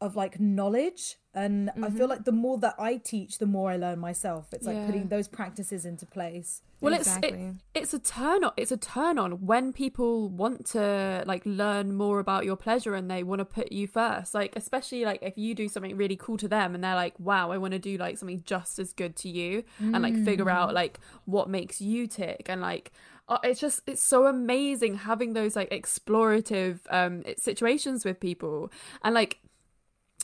of like knowledge. And mm-hmm. I feel like the more that I teach, the more I learn myself. It's like yeah. putting those practices into place. Well, exactly. it's it, it's a turn on. It's a turn on when people want to, like, learn more about your pleasure and they want to put you first. Like, especially, like, if you do something really cool to them and they're like, "Wow, I want to do, like, something just as good to you," mm. and, like, figure out, like, what makes you tick. And, like, it's just it's so amazing having those, like, explorative um situations with people. And, like,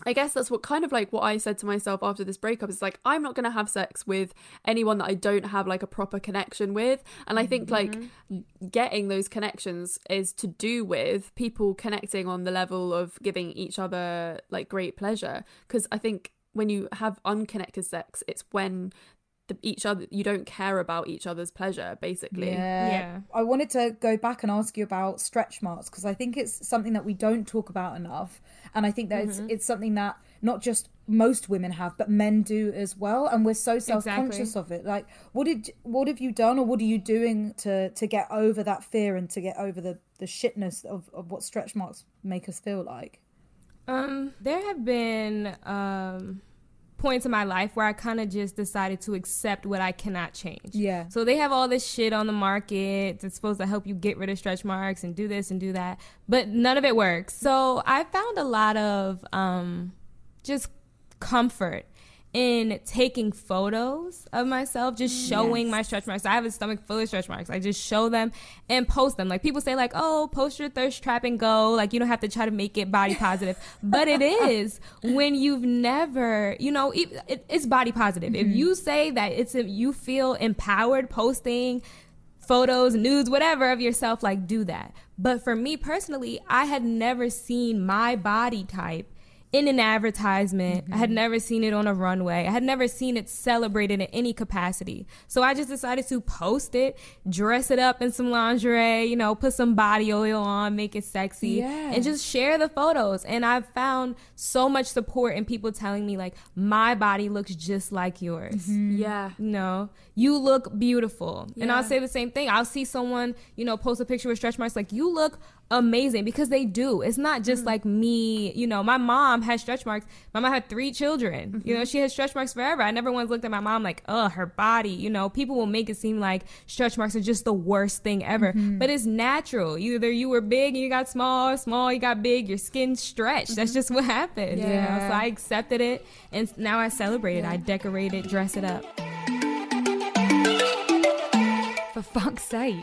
I guess that's what kind of, like, what I said to myself after this breakup is, like, I'm not going to have sex with anyone that I don't have, like, a proper connection with. And I think mm-hmm. like getting those connections is to do with people connecting on the level of giving each other, like, great pleasure. Because I think when you have unconnected sex, it's when the, each other you don't care about each other's pleasure, basically. Yeah. yeah. I wanted to go back and ask you about stretch marks, because I think it's something that we don't talk about enough. And I think that mm-hmm. it's, it's something that not just most women have, but men do as well. And we're so self-conscious exactly. of it. Like, what did what have you done, or what are you doing to to get over that fear and to get over the, the shitness of, of what stretch marks make us feel like? Um, there have been um points in my life where I kind of just decided to accept what I cannot change. Yeah. So they have all this shit on the market that's supposed to help you get rid of stretch marks and do this and do that, but none of it works. So I found a lot of um, just comfort in taking photos of myself, just showing yes. my stretch marks. I have a stomach full of stretch marks. I just show them and post them. Like, people say, like, oh, post your thirst trap and go. Like, you don't have to try to make it body positive. But it is when you've never, you know, it, it, it's body positive. Mm-hmm. If you say that it's a, you feel empowered posting photos, nudes, whatever of yourself, like, do that. But for me personally, I had never seen my body type in an advertisement. Mm-hmm. I had never seen it on a runway. I had never seen it celebrated in any capacity. So I just decided to post it, dress it up in some lingerie, you know, put some body oil on, make it sexy, yeah. and just share the photos. And I've found so much support in people telling me, like, my body looks just like yours. Mm-hmm. Yeah. You know, you look beautiful. Yeah. And I'll say the same thing. I'll see someone, you know, post a picture with stretch marks, like, you look amazing, because they do. It's not just mm-hmm. like me, you know. My mom has stretch marks. My mom had three children. Mm-hmm. You know, she has stretch marks forever. I never once looked at my mom like, oh, her body. You know, people will make it seem like stretch marks are just the worst thing ever, mm-hmm. but it's natural. Either you were big and you got small, or small you got big. Your skin stretched. Mm-hmm. That's just what happened. Yeah. You know? So I accepted it, and now I celebrate it. Yeah. I decorate it, dress it up. For fuck's sake.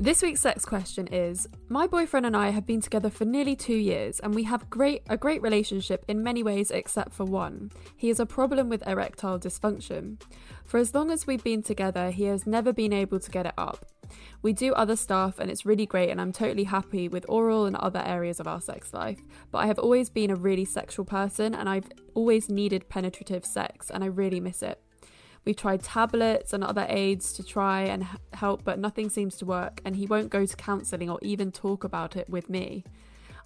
This week's sex question is, my boyfriend and I have been together for nearly two years and we have great a great relationship in many ways except for one. He has a problem with erectile dysfunction. For as long as we've been together, he has never been able to get it up. We do other stuff and it's really great and I'm totally happy with oral and other areas of our sex life. But I have always been a really sexual person and I've always needed penetrative sex and I really miss it. We've tried tablets and other aids to try and help, but nothing seems to work, and he won't go to counselling or even talk about it with me.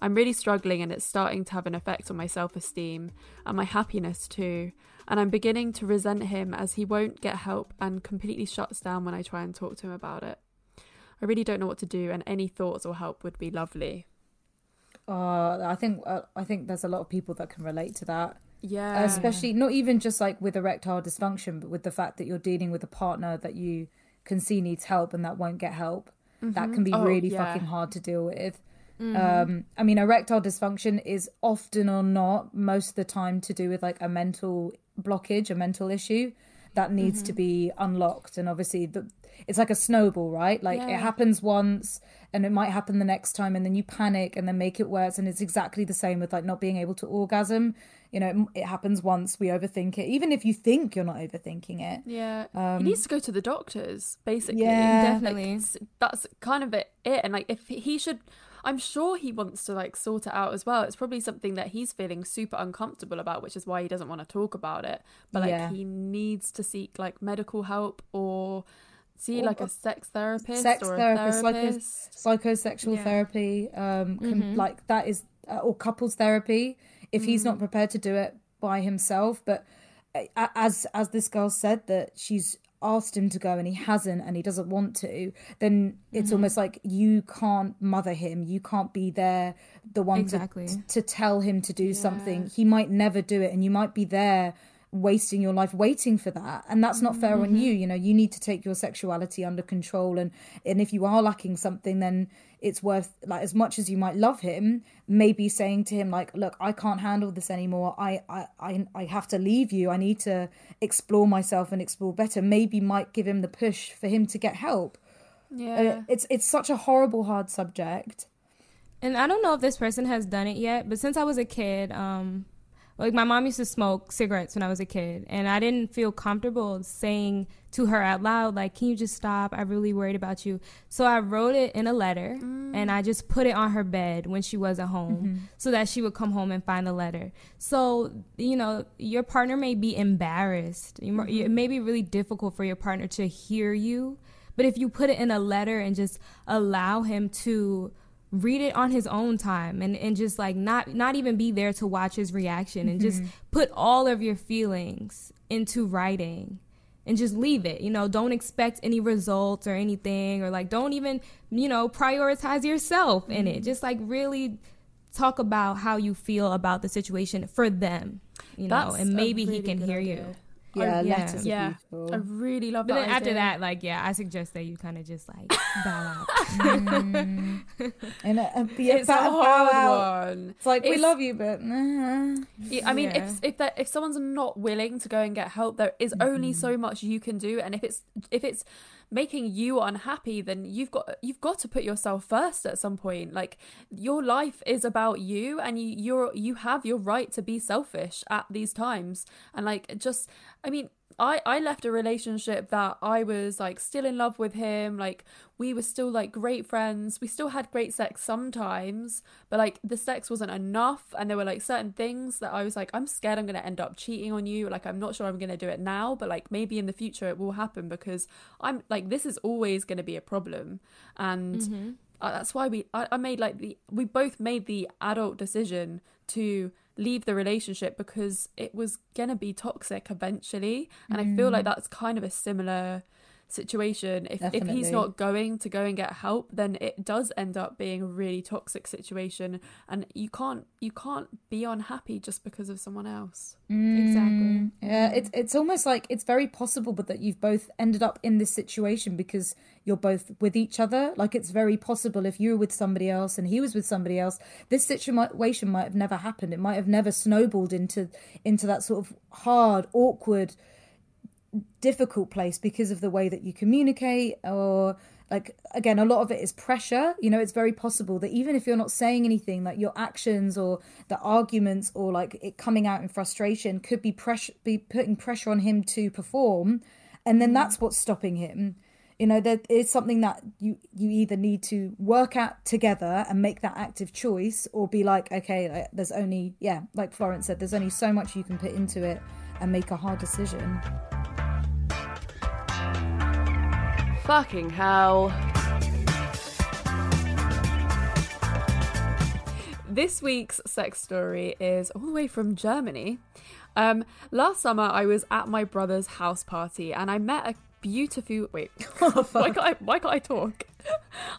I'm really struggling, and it's starting to have an effect on my self-esteem and my happiness too, and I'm beginning to resent him as he won't get help and completely shuts down when I try and talk to him about it. I really don't know what to do, and any thoughts or help would be lovely. Uh, I think uh, I think there's a lot of people that can relate to that. Yeah, especially not even just like with erectile dysfunction, but with the fact that you're dealing with a partner that you can see needs help and that won't get help. Mm-hmm. That can be oh, really yeah. fucking hard to deal with. Mm-hmm. Um, I mean, erectile dysfunction is often or not most of the time to do with like a mental blockage, a mental issue that needs mm-hmm. to be unlocked. And obviously the, it's like a snowball, right? Like yeah. it happens once and it might happen the next time and then you panic and then make it worse. And it's exactly the same with like not being able to orgasm. You know, it, it happens once, we overthink it. Even if you think you're not overthinking it. Yeah. Um, he needs to go to the doctors, basically. Yeah, definitely. Like, that's kind of it. And like if he should... I'm sure he wants to like sort it out as well. It's probably something that he's feeling super uncomfortable about, which is why he doesn't want to talk about it. But like yeah. he needs to seek like medical help or see or like a sex therapist, sex or therapist, a therapist. Psycho- psychosexual yeah. therapy, um, can, mm-hmm. like that is uh, or couples therapy if mm-hmm. he's not prepared to do it by himself. But uh, as as this girl said, that she's asked him to go and he hasn't and he doesn't want to, then it's mm-hmm. almost like you can't mother him, you can't be there the one exactly. to, to tell him to do yeah. something. He might never do it and you might be there wasting your life waiting for that, and that's not fair mm-hmm. on you. You know, you need to take your sexuality under control, and and if you are lacking something, then it's worth, like, as much as you might love him, maybe saying to him like, look, I can't handle this anymore, I I I, I have to leave you, I need to explore myself and explore better, maybe might give him the push for him to get help. Yeah, uh, it's it's such a horrible, hard subject. And I don't know if this person has done it yet, but since I was a kid, um like, my mom used to smoke cigarettes when I was a kid, and I didn't feel comfortable saying to her out loud, like, can you just stop? I'm really worried about you. So I wrote it in a letter, mm. and I just put it on her bed when she wasn't home mm-hmm. so that she would come home and find the letter. So, you know, your partner may be embarrassed. Mm-hmm. It may be really difficult for your partner to hear you, but if you put it in a letter and just allow him to read it on his own time, and, and just like not not even be there to watch his reaction, and mm-hmm. just put all of your feelings into writing and just leave it. You know, don't expect any results or anything, or like don't even, you know, prioritize yourself mm-hmm. in it. Just like really talk about how you feel about the situation for them, you That's know, and maybe a really he can hear good idea. You. Yeah, I, yeah, letters yeah. are beautiful. I really love but that. But then after that, like, yeah, I suggest that you kind of just like bow out. mm. And a, a, yeah, it's bow, a hard bow one. It's like it's, we love you, but nah. yeah, I mean, yeah. if if that if someone's not willing to go and get help, there is only mm. so much you can do, and if it's if it's making you unhappy, then you've got you've got to put yourself first at some point. Like, your life is about you, and you you're you have your right to be selfish at these times. And like, just, I mean, I I left a relationship that I was like still in love with him, like we were still like great friends, we still had great sex sometimes, but like the sex wasn't enough, and there were like certain things that I was like, I'm scared I'm gonna end up cheating on you, like I'm not sure I'm gonna do it now, but like maybe in the future it will happen, because I'm like, this is always gonna be a problem. And mm-hmm. I, that's why we I, I made like the we both made the adult decision to leave the relationship, because it was gonna be toxic eventually. And mm. I feel like that's kind of a similar situation. If, if he's not going to go and get help, then it does end up being a really toxic situation, and you can't you can't be unhappy just because of someone else. mm. Exactly. Yeah, it's it's almost like it's very possible but that you've both ended up in this situation because you're both with each other. Like, it's very possible if you were with somebody else and he was with somebody else, this situation might have never happened. It might have never snowballed into into that sort of hard, awkward, difficult place because of the way that you communicate, or like, again, a lot of it is pressure. You know, it's very possible that even if you're not saying anything, like your actions or the arguments or like it coming out in frustration could be pressure be putting pressure on him to perform, and then that's what's stopping him. You know, there is something that you you either need to work at together and make that active choice, or be like, okay, there's only, yeah, like Florence said, there's only so much you can put into it and make a hard decision. Fucking hell. This week's sex story is all the way from Germany. Um, last summer, I was at my brother's house party and I met a beautiful... Wait, oh, why, can't I, why can't I talk?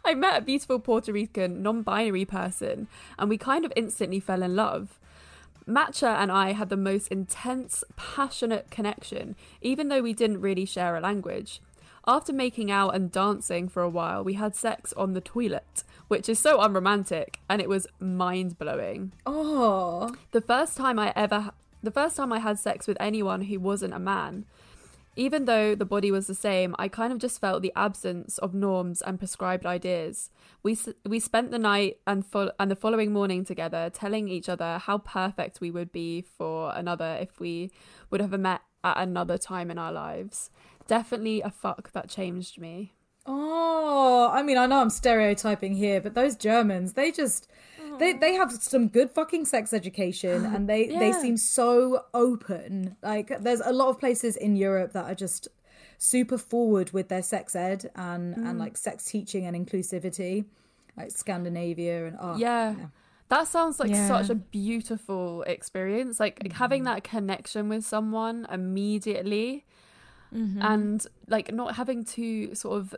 I met a beautiful Puerto Rican non-binary person, and we kind of instantly fell in love. Matcha and I had the most intense, passionate connection, even though we didn't really share a language. After making out and dancing for a while, we had sex on the toilet, which is so unromantic, and it was mind-blowing. Oh. The first time I ever the first time I had sex with anyone who wasn't a man. Even though the body was the same, I kind of just felt the absence of norms and prescribed ideas. We we spent the night and fo- and the following morning together, telling each other how perfect we would be for another if we would have met at another time in our lives. Definitely a fuck that changed me. Oh, I mean, I know I'm stereotyping here, but those Germans, they just, oh. they, they have some good fucking sex education, and they, yeah. they seem so open. Like, there's a lot of places in Europe that are just super forward with their sex ed and, mm. and like sex teaching and inclusivity, like Scandinavia and art. Yeah. yeah. That sounds like yeah. such a beautiful experience. Like, mm-hmm. having that connection with someone immediately. Mm-hmm. And like not having to sort of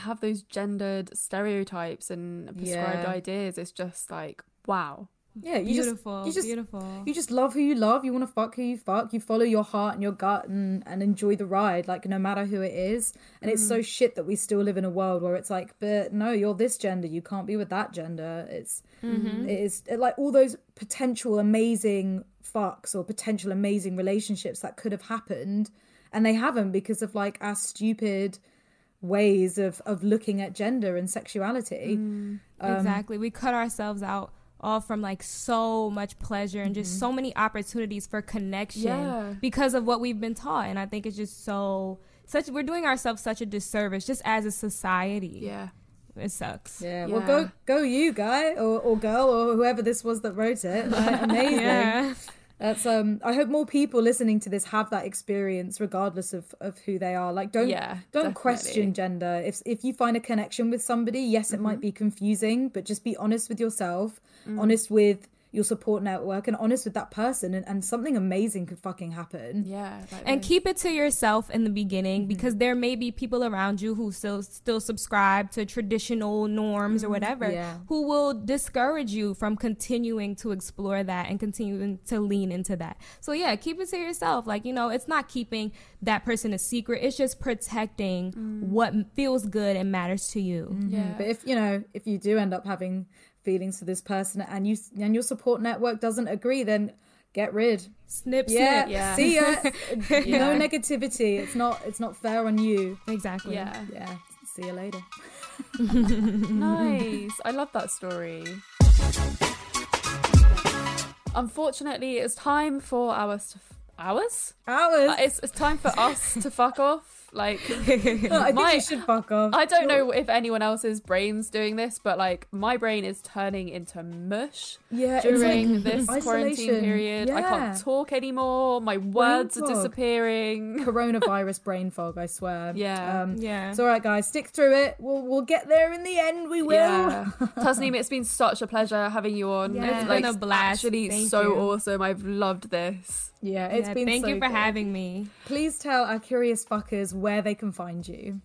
have those gendered stereotypes and prescribed yeah. ideas. It's just like, wow. Yeah, you beautiful, just, you just, beautiful. You just love who you love. You want to fuck who you fuck. You follow your heart and your gut and, and enjoy the ride, like no matter who it is. And mm. it's so shit that we still live in a world where it's like, but no, you're this gender. You can't be with that gender. It's mm-hmm. it is it, like all those potential amazing fucks or potential amazing relationships that could have happened. And they haven't because of like our stupid ways of, of looking at gender and sexuality. Mm, um, exactly. We cut ourselves out all from like so much pleasure and just mm-hmm. so many opportunities for connection yeah. because of what we've been taught. And I think it's just so such we're doing ourselves such a disservice just as a society. Yeah. It sucks. Yeah. yeah. Well, go go you guy or, or girl or whoever this was that wrote it. Like, amazing. yeah. That's um. I hope more people listening to this have that experience, regardless of, of who they are. Like, don't yeah, don't definitely. question gender. If if you find a connection with somebody, yes, it mm-hmm. might be confusing, but just be honest with yourself, mm-hmm. honest with your support network and honest with that person, and, and something amazing could fucking happen. Yeah. Like and this. Keep it to yourself in the beginning, mm-hmm. because there may be people around you who still still subscribe to traditional norms mm-hmm. or whatever, yeah. who will discourage you from continuing to explore that and continuing to lean into that. So yeah, keep it to yourself. Like, you know, it's not keeping that person a secret. It's just protecting mm. what feels good and matters to you. Mm-hmm. Yeah. But if, you know, if you do end up having feelings for this person and you and your support network doesn't agree, then get rid. Snip, yeah, snip. Yeah. See ya. yeah. No negativity. It's not it's not fair on you. Exactly. Yeah. Yeah. See you later. Nice. I love that story. Unfortunately, it's time for ours to f- ours? Ours. Uh, it's it's time for us to fuck off. Like, well, I my, think you should fuck off. I don't know if anyone else's brain's doing this, but like my brain is turning into mush yeah, during like this isolation. Quarantine period. Yeah. I can't talk anymore. My words brain are fog. Disappearing. Coronavirus brain fog. I swear. Yeah, um, yeah. It's all right, guys. Stick through it. We'll we'll get there in the end. We will. Yeah. Tasneem, it's been such a pleasure having you on. Yeah. It's like, been a blast. Actually, thank so you. Awesome. I've loved this. Yeah, it's yeah, been. Thank so you for good. Having me. Please tell our curious fuckers where they can find you.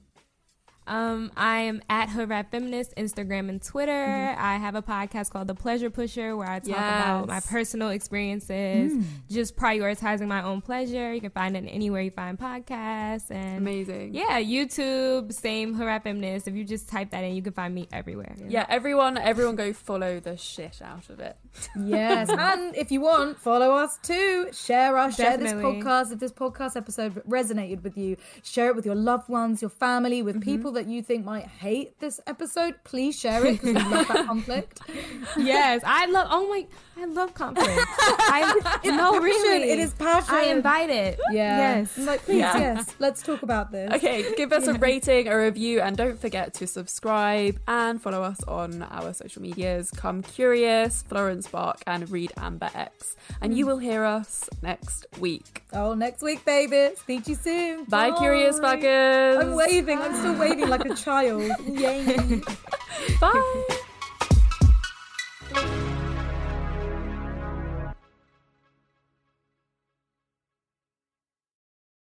Um, I am at Hoodrat Feminist, Instagram and Twitter. Mm-hmm. I have a podcast called The Pleasure Pusher where I talk yes. about my personal experiences, mm. just prioritizing my own pleasure. You can find it anywhere you find podcasts. And amazing. Yeah, YouTube, same Hoodrat Feminist. If you just type that in, you can find me everywhere. Yeah, yeah everyone, everyone go follow the shit out of it. Yes, and if you want, follow us too. Share us, Definitely. Share this podcast. If this podcast episode resonated with you, share it with your loved ones, your family, with mm-hmm. people that you think might hate this episode. Please share it because we love that conflict. Yes, I love oh my I love conflict. I no really it is passion. I invite it. Yeah. Yes. Like, please, yeah. yes. Let's talk about this. Okay, give us yeah. a rating, a review, and don't forget to subscribe and follow us on our social medias. Come Curious, Florence Bach, and Read Amber X. And mm. you will hear us next week. Oh, next week, baby. Speak to you soon. Bye, Bye. Curious fuckers. I'm waving. I'm still waving like a child. Yay. Bye.